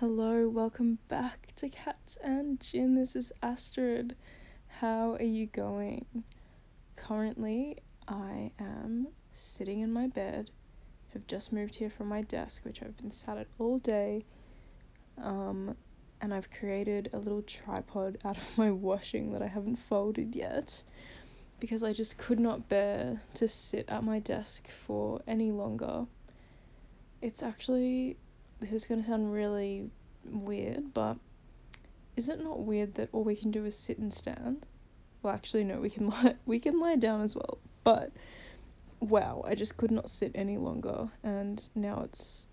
Hello, welcome back to Cats and Gin. This is Astrid. How are you going? Currently, I am sitting in my bed. I've just moved here from my desk, which I've been sat at all day. And I've created a little tripod out of my washing that I haven't folded yet, because I just could not bear to sit at my desk for any longer. It's actually... this is going to sound really weird, but is it not weird that all we can do is sit and stand? Well, actually, no, we can lie down as well. But wow, I just could not sit any longer, and now it's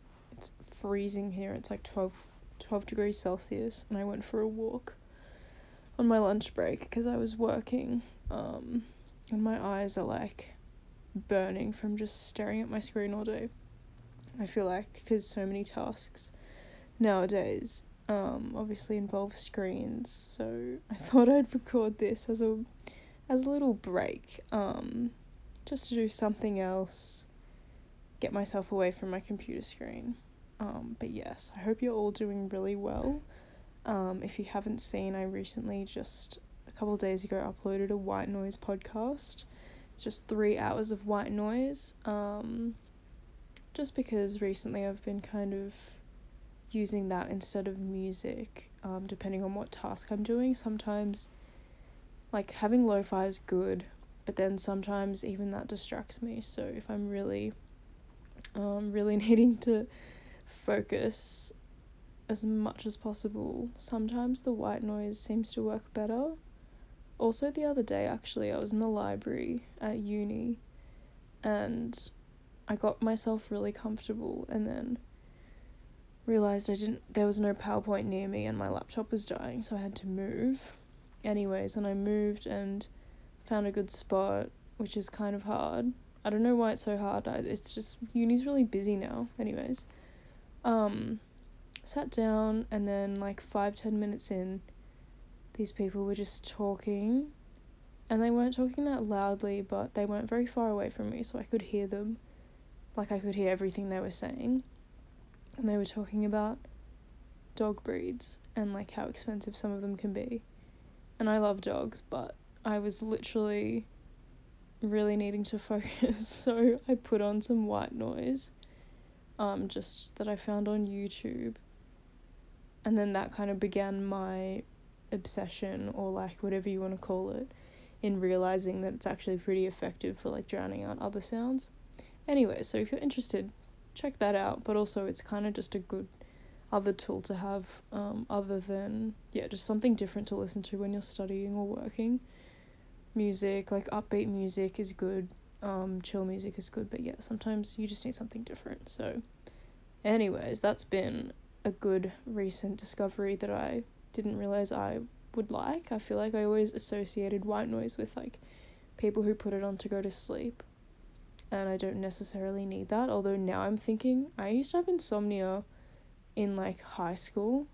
freezing here. It's like 12 degrees Celsius, and I went for a walk on my lunch break because I was working, and my eyes are like burning from just staring at my screen all day. I feel like, because so many tasks nowadays obviously involve screens, so I thought I'd record this as a little break, just to do something else, get myself away from my computer screen. But yes, I hope you're all doing really well. If you haven't seen, I recently, just a couple of days ago, uploaded a white noise podcast. It's just 3 hours of white noise, just because recently I've been kind of using that instead of music, depending on what task I'm doing. Sometimes, like, having lo-fi is good, but then sometimes even that distracts me. So if I'm really needing to focus as much as possible, sometimes the white noise seems to work better. Also, the other day, actually, I was in the library at uni, and I got myself really comfortable and then realised there was no PowerPoint near me and my laptop was dying, so I had to move. Anyways, and I moved and found a good spot, which is kind of hard. I don't know why it's so hard. It's just, uni's really busy now. Anyways, sat down, and then like 5-10 minutes in, these people were just talking, and they weren't talking that loudly, but they weren't very far away from me, so I could hear them. Like, I could hear everything they were saying, and they were talking about dog breeds and like how expensive some of them can be. And I love dogs, but I was literally really needing to focus, so I put on some white noise, just that I found on YouTube, and then that kind of began my obsession, or like whatever you want to call it, in realizing that it's actually pretty effective for like drowning out other sounds. Anyway, so if you're interested, check that out. But also, it's kind of just a good other tool to have, other than, yeah, just something different to listen to when you're studying or working. Music, like upbeat music is good, chill music is good, but yeah, sometimes you just need something different. So anyways, that's been a good recent discovery that I didn't realise I would like. I feel like I always associated white noise with like people who put it on to go to sleep. And I don't necessarily need that, although now I'm thinking, I used to have insomnia in like high school.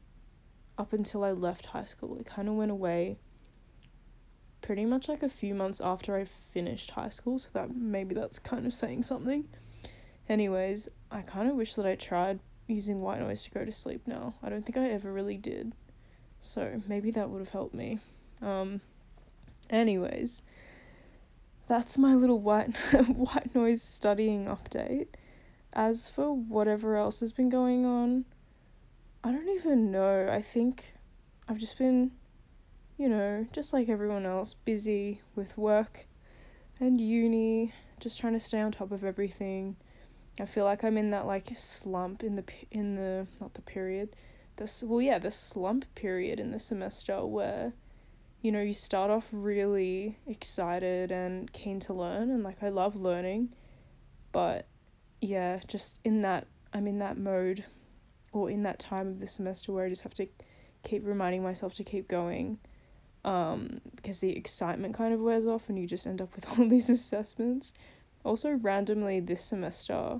Up until I left high school, it kind of went away pretty much like a few months after I finished high school, so that maybe that's kind of saying something. Anyways, I kind of wish that I tried using white noise to go to sleep now. I don't think I ever really did, so maybe that would have helped me. Anyways, that's my little white noise studying update. As for whatever else has been going on, I don't even know. I think I've just been, just like everyone else, busy with work and uni, just trying to stay on top of everything. I feel like I'm in that like slump the slump period in the semester where, you start off really excited and keen to learn, and like I love learning, but yeah, just I'm in that mode, or in that time of the semester where I just have to keep reminding myself to keep going, because the excitement kind of wears off and you just end up with all these assessments. Also, randomly this semester,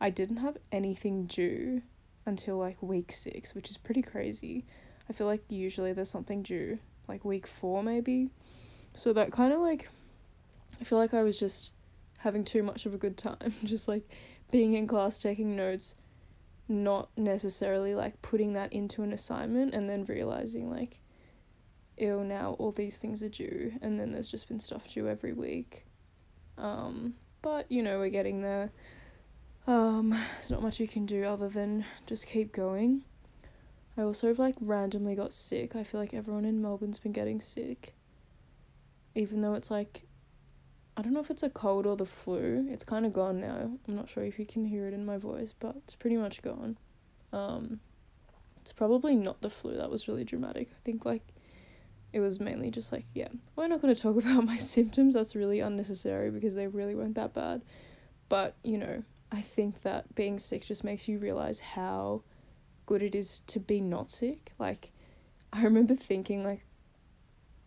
I didn't have anything due until like week 6, which is pretty crazy. I feel like usually there's something due like week 4 maybe, so that kind of like, I feel like I was just having too much of a good time, just like being in class, taking notes, not necessarily like putting that into an assignment and then realizing like, ew, now all these things are due, and then there's just been stuff due every week. But you know, we're getting there. There's not much you can do other than just keep going. I also like randomly got sick. I feel like everyone in Melbourne's been getting sick, even though it's like, I don't know if it's a cold or the flu. It's kind of gone now. I'm not sure if you can hear it in my voice, but it's pretty much gone. It's probably not the flu. That was really dramatic. I think like it was mainly just like, yeah, we're not going to talk about my symptoms. That's really unnecessary because they really weren't that bad. But, you know, I think that being sick just makes you realise how good it is to be not sick. Like, I remember thinking, like,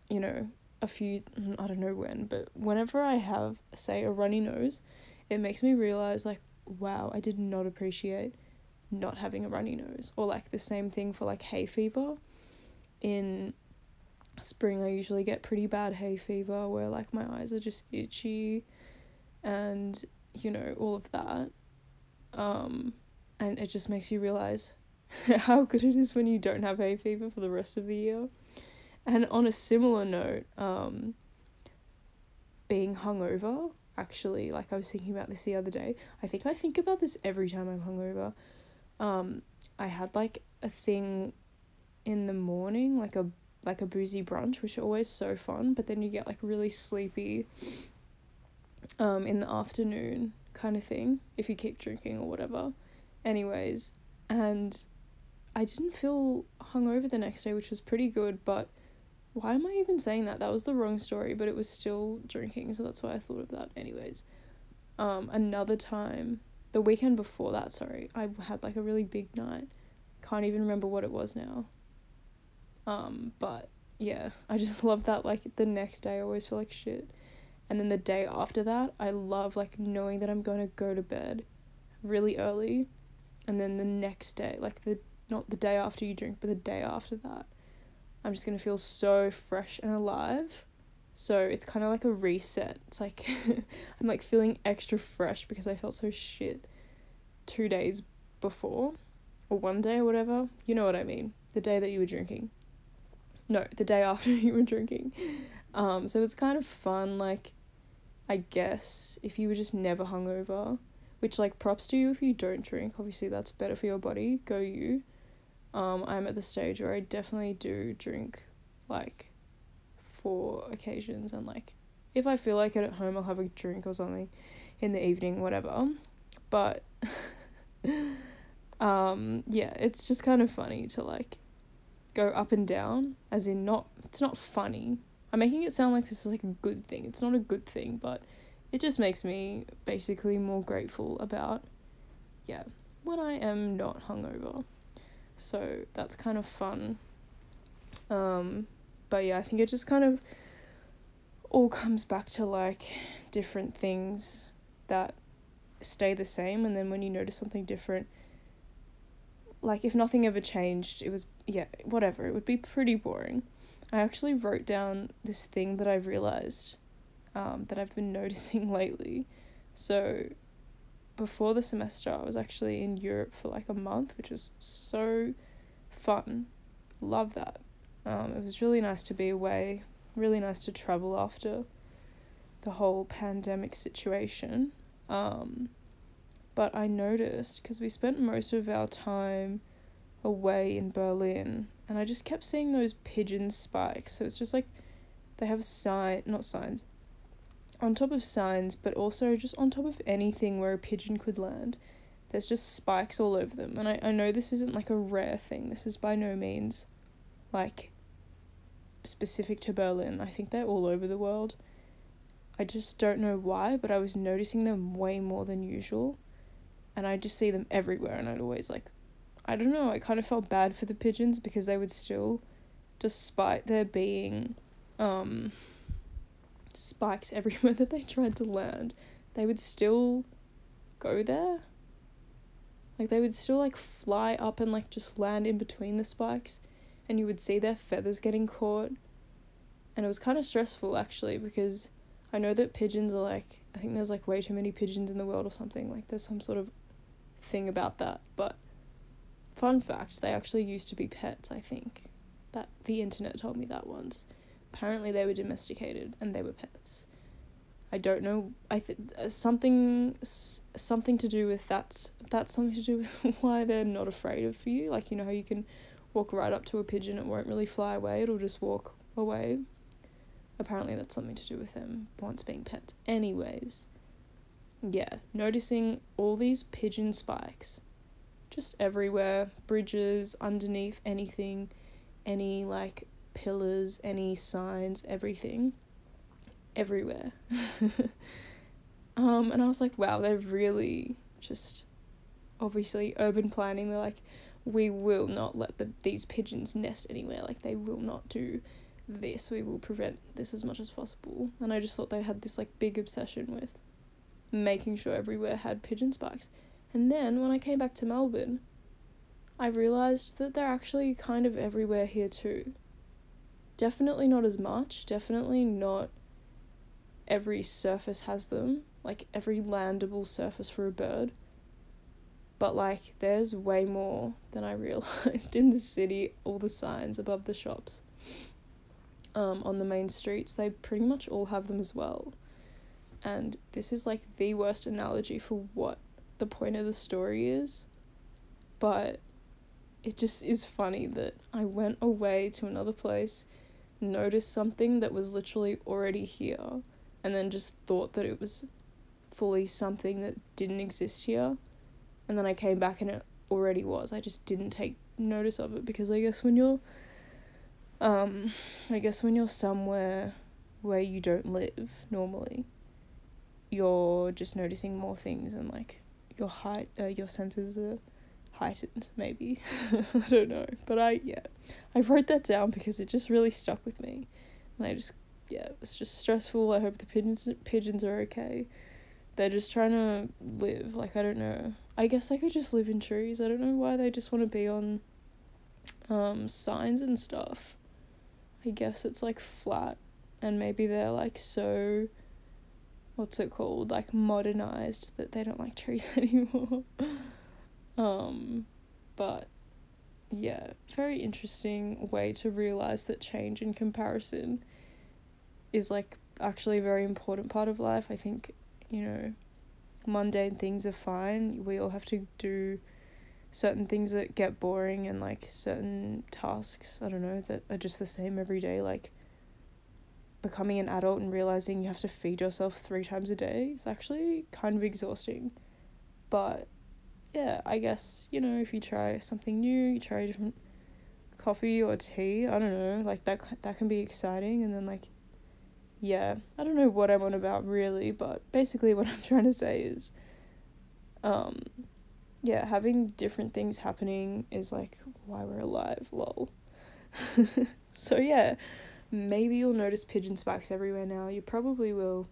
you know, I don't know when, but whenever I have, say, a runny nose, it makes me realise, like, wow, I did not appreciate not having a runny nose. Or, like, the same thing for, like, hay fever. In spring, I usually get pretty bad hay fever where, like, my eyes are just itchy and, you know, all of that. And it just makes you realise how good it is when you don't have hay fever for the rest of the year. And on a similar note, being hungover, actually, like I was thinking about this the other day. I think about this every time I'm hungover. I had like a thing in the morning, like a boozy brunch, which are always so fun, but then you get like really sleepy in the afternoon kind of thing, if you keep drinking or whatever. Anyways, and I didn't feel hungover the next day, which was pretty good, but why am I even saying that? That was the wrong story, but it was still drinking, so that's why I thought of that. Anyways, another time, the weekend before that, sorry, I had like a really big night. Can't even remember what it was now. But yeah, I just love that, like, the next day I always feel like shit. And then the day after that, I love, like, knowing that I'm going to go to bed really early. And then the next day, like, not the day after you drink, but the day after that, I'm just going to feel so fresh and alive. So it's kind of like a reset. It's like, I'm like feeling extra fresh because I felt so shit 2 days before, or one day or whatever. You know what I mean? The day that you were drinking. No, the day after you were drinking. So it's kind of fun, like, I guess, if you were just never hungover, which, like, props to you if you don't drink. Obviously, that's better for your body. Go you. I'm at the stage where I definitely do drink, like, for occasions, and, like, if I feel like it at home, I'll have a drink or something in the evening, whatever, but, yeah, it's just kind of funny to, like, go up and down, as in it's not funny. I'm making it sound like this is, like, a good thing. It's not a good thing, but it just makes me basically more grateful about, yeah, when I am not hungover. So that's kind of fun. But yeah, I think it just kind of all comes back to like different things that stay the same, and then when you notice something different, like if nothing ever changed, it would be pretty boring. I actually wrote down this thing that I've realized that I've been noticing lately. So before the semester, I was actually in Europe for like a month, which was so fun. Love that. It was really nice to be away, really nice to travel after the whole pandemic situation. But I noticed, because we spent most of our time away in Berlin, and I just kept seeing those pigeon spikes. So it's just like they have not signs, on top of signs, but also just on top of anything where a pigeon could land, there's just spikes all over them. And I know this isn't like a rare thing. This is by no means like specific to Berlin. I think they're all over the world. I just don't know why, but I was noticing them way more than usual, and I just see them everywhere. And I'd always like, I don't know, I kind of felt bad for the pigeons because they would still, despite there being spikes everywhere that they tried to land, they would still go there. Like they would still like fly up and like just land in between the spikes, and you would see their feathers getting caught. And it was kind of stressful actually, because I know that pigeons are like, I think there's like way too many pigeons in the world or something, like there's some sort of thing about that, but Fun fact, they actually used to be pets, I think. That the internet told me that once. Apparently they were domesticated and they were pets. I don't know. Something to do with that's something to do with why they're not afraid of you. Like, you know how you can walk right up to a pigeon, it won't really fly away, it'll just walk away. Apparently that's something to do with them once being pets. Anyways, yeah, noticing all these pigeon spikes just everywhere, bridges, underneath anything, any like pillars, any signs, everything. Everywhere. And I was like, wow, they're really just obviously urban planning. They're like, we will not let these pigeons nest anywhere. Like, they will not do this. We will prevent this as much as possible. And I just thought they had this like big obsession with making sure everywhere had pigeon spikes. And then when I came back to Melbourne, I realised that they're actually kind of everywhere here too. Definitely not as much. Definitely not every surface has them, like every landable surface for a bird. But like, there's way more than I realised in the city. All the signs above the shops, on the main streets, they pretty much all have them as well. And this is like the worst analogy for what the point of the story is, but it just is funny that I went away to another place, noticed something that was literally already here, and then just thought that it was fully something that didn't exist here, and then I came back and it already was. I just didn't take notice of it, because I guess when you're somewhere where you don't live normally, you're just noticing more things, and like your senses are heightened, maybe. I don't know, but I wrote that down because it just really stuck with me, and it was just stressful. I hope the pigeons are okay. They're just trying to live. Like, I don't know, I guess they could just live in trees. I don't know why they just want to be on signs and stuff. I guess it's like flat, and maybe they're like so modernized that they don't like trees anymore. But yeah, very interesting way to realize that change and comparison is like actually a very important part of life. I think, you know, mundane things are fine. We all have to do certain things that get boring, and like certain tasks, I don't know, that are just the same every day, like becoming an adult and realizing you have to feed yourself 3 times a day is actually kind of exhausting. But yeah, I guess, you know, if you try something new, you try a different coffee or tea, I don't know, like that can be exciting. And then like, yeah, I don't know what I'm on about really, but basically what I'm trying to say is, yeah, having different things happening is like why we're alive, lol. So yeah, maybe you'll notice pigeon spikes everywhere now. You probably will.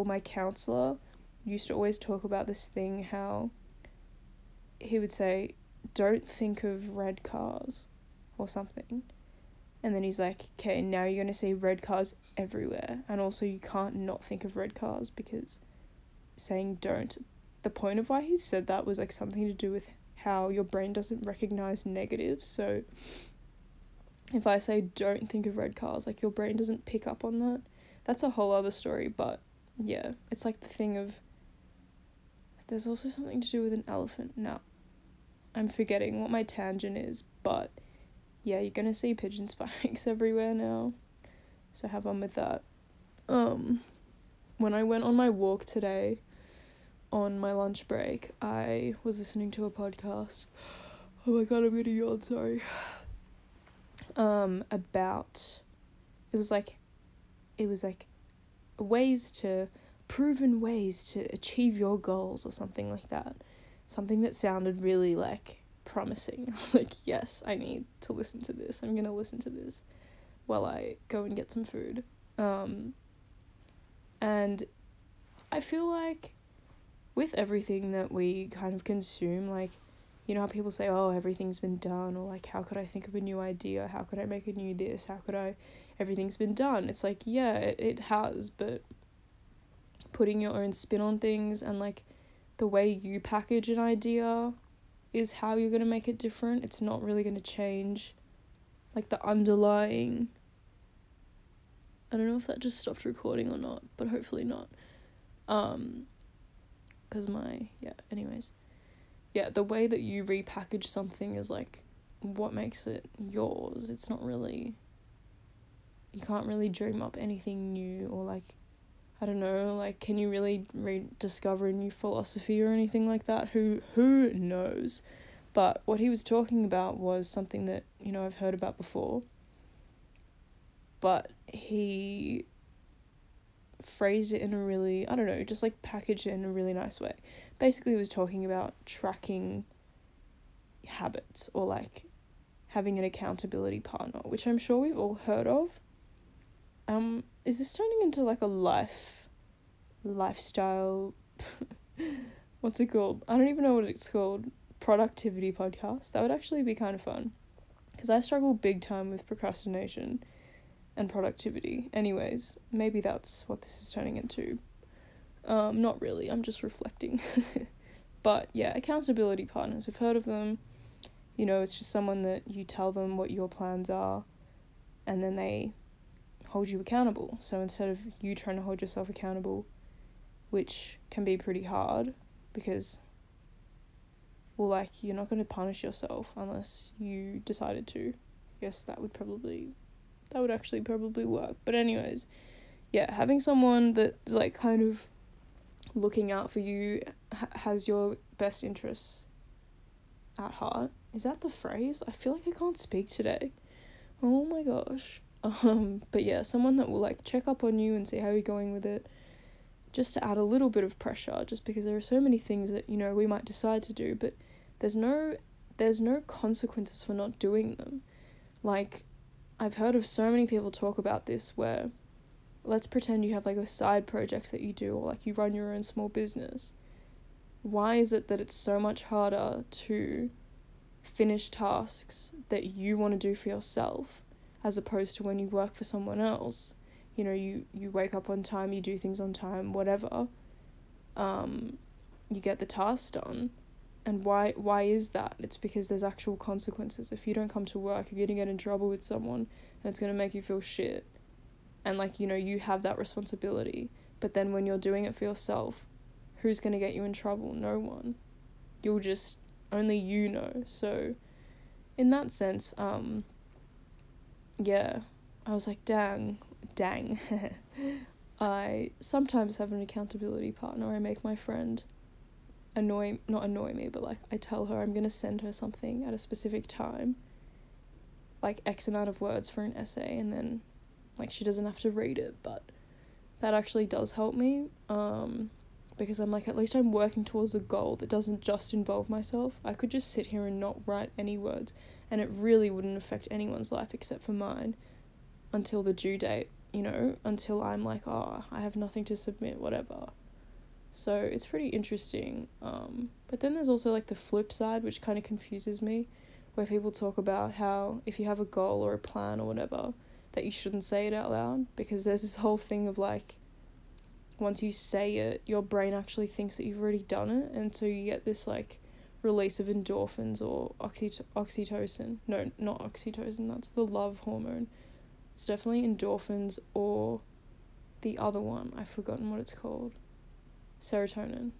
My counsellor used to always talk about this thing, how he would say, don't think of red cars or something. And then he's like, okay, now you're going to see red cars everywhere. And also you can't not think of red cars, because saying don't, the point of why he said that was like something to do with how your brain doesn't recognise negatives. So if I say don't think of red cars, like your brain doesn't pick up on that. That's a whole other story, but yeah, it's like the thing of, there's also something to do with an elephant. No, I'm forgetting what my tangent is, but yeah, you're gonna see pigeon spikes everywhere now, so have fun with that. When I went on my walk today, on my lunch break, I was listening to a podcast, oh my god, I'm gonna yawn, sorry, about, it was like proven ways to achieve your goals or something like that. Something that sounded really like promising. I was like, yes, I need to listen to this. I'm gonna listen to this while I go and get some food. And I feel like with everything that we kind of consume, like, you know how people say, oh, everything's been done, or like, how could I think of a new idea? How could I make a new this? How could I... everything's been done. It's like, yeah, it has, but putting your own spin on things and like the way you package an idea is how you're going to make it different. It's not really going to change, like, the underlying... I don't know if that just stopped recording or not, but hopefully not. Because my... yeah, anyways. Yeah, the way that you repackage something is, like, what makes it yours. It's not really... you can't really dream up anything new, or, like, I don't know, like, can you really rediscover a new philosophy or anything like that? Who knows? But what he was talking about was something that, you know, I've heard about before. But he phrased it in a really, I don't know, just, like, packaged it in a really nice way. Basically, he was talking about tracking habits, or, like, having an accountability partner, which I'm sure we've all heard of. Is this turning into, like, a lifestyle, what's it called? I don't even know what it's called. Productivity podcast. That would actually be kind of fun, because I struggle big time with procrastination and productivity. Anyways, maybe that's what this is turning into. Not really, I'm just reflecting. But yeah, accountability partners, we've heard of them. You know, it's just someone that you tell them what your plans are, and then they hold you accountable. So instead of you trying to hold yourself accountable, which can be pretty hard, because, well, like, you're not going to punish yourself unless you decided to. Yes, that would actually probably work. But anyways, yeah, having someone that's, like, kind of looking out for you, has your best interests at heart. Is that the phrase? I feel like I can't speak today. Oh my gosh. But yeah, someone that will, like, check up on you and see how you're going with it, just to add a little bit of pressure, just because there are so many things that, you know, we might decide to do, but there's no consequences for not doing them. Like, I've heard of so many people talk about this, where let's pretend you have, like, a side project that you do, or, like, you run your own small business. Why is it that it's so much harder to finish tasks that you want to do for yourself, as opposed to when you work for someone else? You know, you wake up on time, you do things on time, whatever, you get the task done. And why is that? It's because there's actual consequences. If you don't come to work, you're going to get in trouble with someone, and it's going to make you feel shit. And, like, you know, you have that responsibility. But then when you're doing it for yourself, who's going to get you in trouble? No one. You'll just, only you know. So in that sense, yeah, I was like, dang, I sometimes have an accountability partner. I make my friend not annoy me, but, like, I tell her I'm going to send her something at a specific time, like, X amount of words for an essay, and then, like, she doesn't have to read it. But that actually does help me, because I'm like, at least I'm working towards a goal that doesn't just involve myself. I could just sit here and not write any words, and it really wouldn't affect anyone's life except for mine, until the due date, you know, until I'm like, oh, I have nothing to submit, whatever. So it's pretty interesting. But then there's also, like, the flip side, which kind of confuses me, where people talk about how if you have a goal or a plan or whatever, that you shouldn't say it out loud, because there's this whole thing of, like, once you say it, your brain actually thinks that you've already done it, and so you get this, like, release of endorphins or oxytocin. No, not oxytocin, that's the love hormone. It's definitely endorphins, or the other one, I've forgotten what it's called. Serotonin.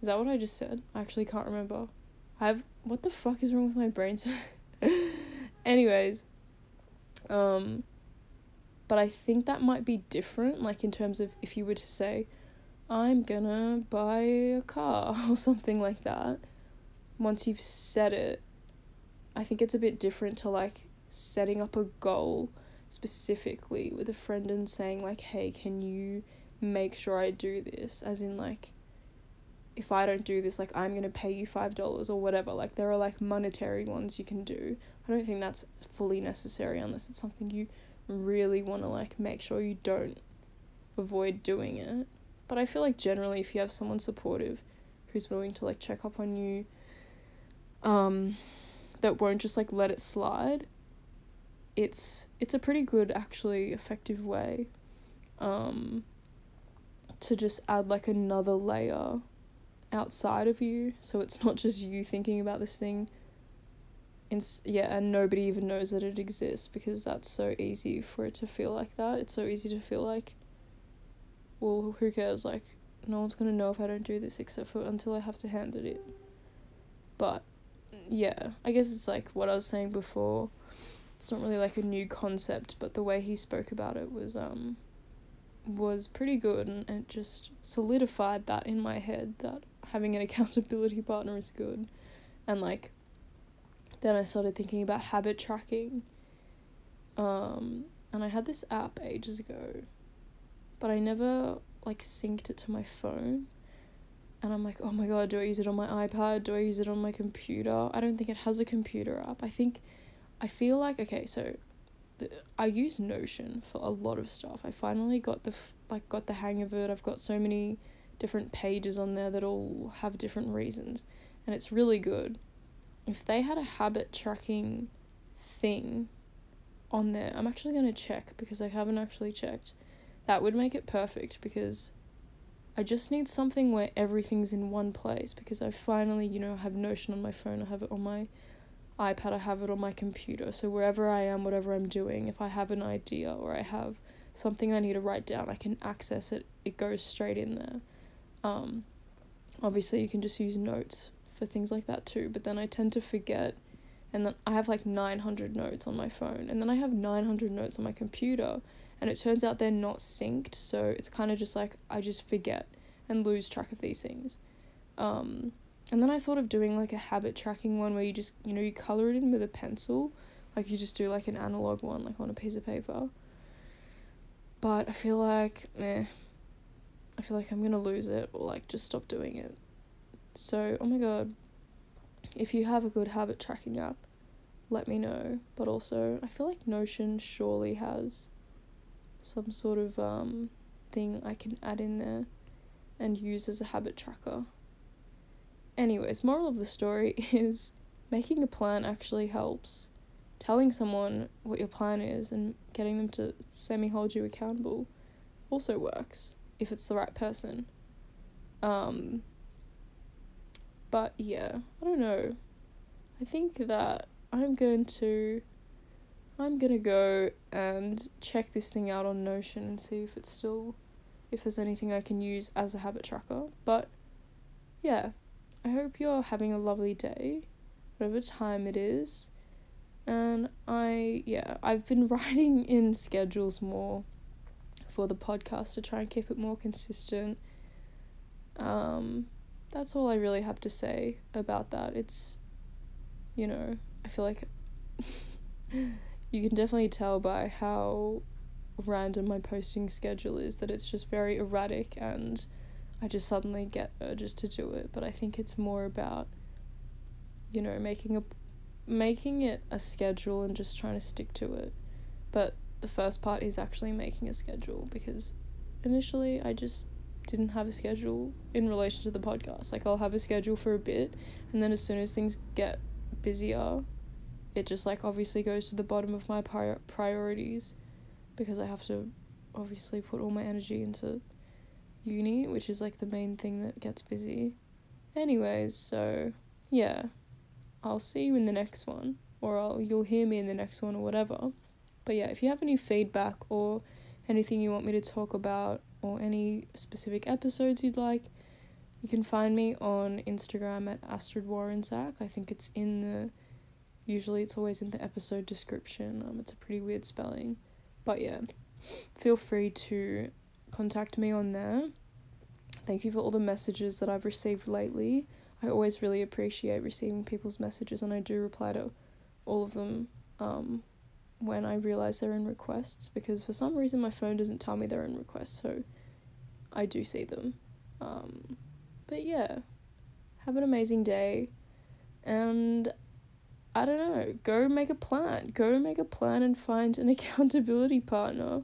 Is that what I just said? I actually can't remember. What the fuck is wrong with my brain today? Anyways, but I think that might be different, like, in terms of if you were to say, I'm gonna buy a car or something like that. Once you've said it, I think it's a bit different to, like, setting up a goal specifically with a friend and saying, like, hey, can you make sure I do this? As in, like, if I don't do this, like, I'm gonna pay you $5 or whatever. Like, there are, like, monetary ones you can do. I don't think that's fully necessary unless it's something you really want to, like, make sure you don't avoid doing it. But I feel like generally, if you have someone supportive who's willing to, like, check up on you, that won't just, like, let it slide, it's a pretty good, actually, effective way, to just add, like, another layer outside of you, so it's not just you thinking about this thing. And nobody even knows that it exists, because that's so easy for it to feel like that. It's so easy to feel like, well, who cares? Like, no one's going to know if I don't do this except for until I have to hand it in. But, yeah, I guess it's like what I was saying before. It's not really like a new concept, but the way he spoke about it was pretty good, and it just solidified that in my head, that having an accountability partner is good. And, like, then I started thinking about habit tracking. And I had this app ages ago, but I never, like, synced it to my phone. And I'm like, oh my god, do I use it on my iPad? Do I use it on my computer? I don't think it has a computer app. I use Notion for a lot of stuff. I finally got the hang of it. I've got so many different pages on there that all have different reasons, and it's really good. If they had a habit tracking thing on there, I'm actually going to check, because I haven't actually checked. That would make it perfect, because I just need something where everything's in one place, because I finally, have Notion on my phone, I have it on my iPad, I have it on my computer, so wherever I am, whatever I'm doing, if I have an idea or I have something I need to write down, I can access it, it goes straight in there. Obviously you can just use notes for things like that too, but then I tend to forget, and then I have like 900 notes on my phone, and then I have 900 notes on my computer, and it turns out they're not synced, so it's kind of just like I just forget and lose track of these things. And then I thought of doing like a habit tracking one where you just, you colour it in with a pencil, like you just do like an analogue one, like on a piece of paper. But I feel like, I'm going to lose it, or like just stop doing it. So, oh my god, if you have a good habit tracking app, let me know. But also, I feel like Notion surely has some sort of thing I can add in there and use as a habit tracker. Anyways, moral of the story is making a plan actually helps. Telling someone what your plan is and getting them to semi-hold you accountable also works, if it's the right person. But yeah, I don't know. I think that I'm gonna go and check this thing out on Notion and see if if there's anything I can use as a habit tracker. But yeah, I hope you're having a lovely day, whatever time it is. And I've been writing in schedules more for the podcast to try and keep it more consistent. That's all I really have to say about that. It's, I feel like you can definitely tell by how random my posting schedule is that it's just very erratic, and I just suddenly get urges to do it. But I think it's more about, making it a schedule and just trying to stick to it. But the first part is actually making a schedule, because initially I just didn't have a schedule in relation to the podcast. Like, I'll have a schedule for a bit, and then as soon as things get busier, it just like obviously goes to the bottom of my priorities, because I have to obviously put all my energy into uni, which is like the main thing that gets busy. Anyways, so yeah, I'll see you in the next one, or you'll hear me in the next one, or whatever. But yeah, if you have any feedback or anything you want me to talk about, or any specific episodes you'd like, you can find me on Instagram at Astrid Warrenzak. I think it's it's always in the episode description. It's a pretty weird spelling, but yeah, feel free to contact me on there. Thank you for all the messages that I've received lately. I always really appreciate receiving people's messages, and I do reply to all of them when I realise they're in requests, because for some reason my phone doesn't tell me they're in requests, so I do see them. But yeah, have an amazing day, and I don't know, go make a plan and find an accountability partner,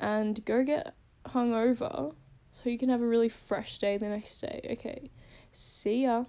and go get hungover so you can have a really fresh day the next day. Okay, see ya.